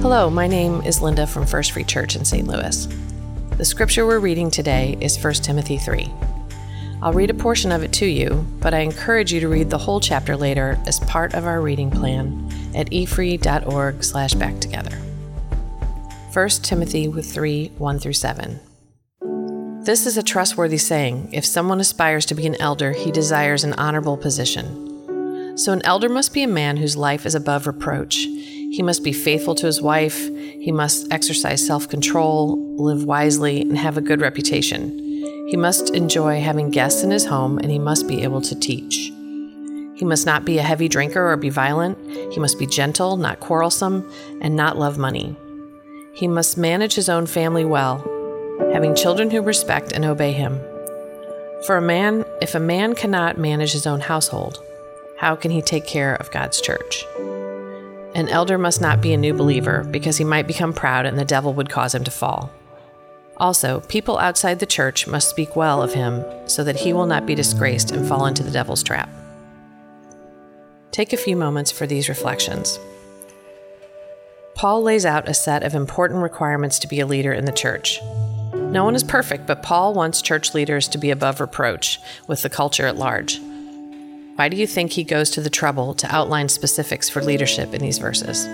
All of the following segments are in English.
Hello, my name is Linda from First Free Church in St. Louis. The scripture we're reading today is 1 Timothy 3. I'll read a portion of it to you, but I encourage you to read the whole chapter later as part of our reading plan at efree.org/backtogether. 1 Timothy 3, 1-7. This is a trustworthy saying. If someone aspires to be an elder, he desires an honorable position. So an elder must be a man whose life is above reproach. He must be faithful to his wife, he must exercise self-control, live wisely, and have a good reputation. He must enjoy having guests in his home, and he must be able to teach. He must not be a heavy drinker or be violent. He must be gentle, not quarrelsome, and not love money. He must manage his own family well, having children who respect and obey him. If a man cannot manage his own household, how can he take care of God's church? An elder must not be a new believer, because he might become proud and the devil would cause him to fall. Also, people outside the church must speak well of him, so that he will not be disgraced and fall into the devil's trap. Take a few moments for these reflections. Paul lays out a set of important requirements to be a leader in the church. No one is perfect, but Paul wants church leaders to be above reproach with the culture at large. Why do you think he goes to the trouble to outline specifics for leadership in these verses?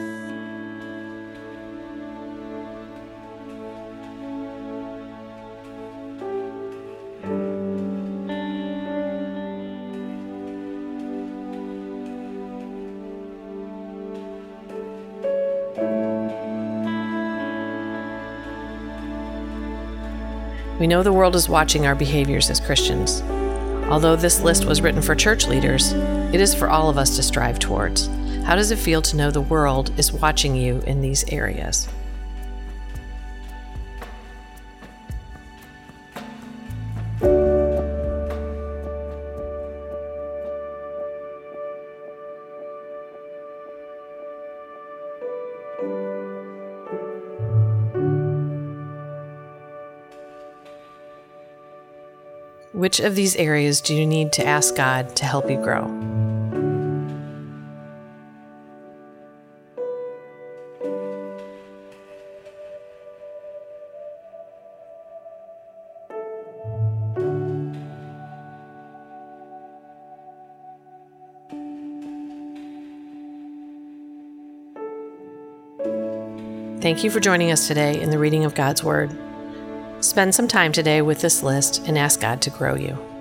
We know the world is watching our behaviors as Christians. Although this list was written for church leaders, it is for all of us to strive towards. How does it feel to know the world is watching you in these areas? Which of these areas do you need to ask God to help you grow? Thank you for joining us today in the reading of God's Word. Spend some time today with this list and ask God to grow you.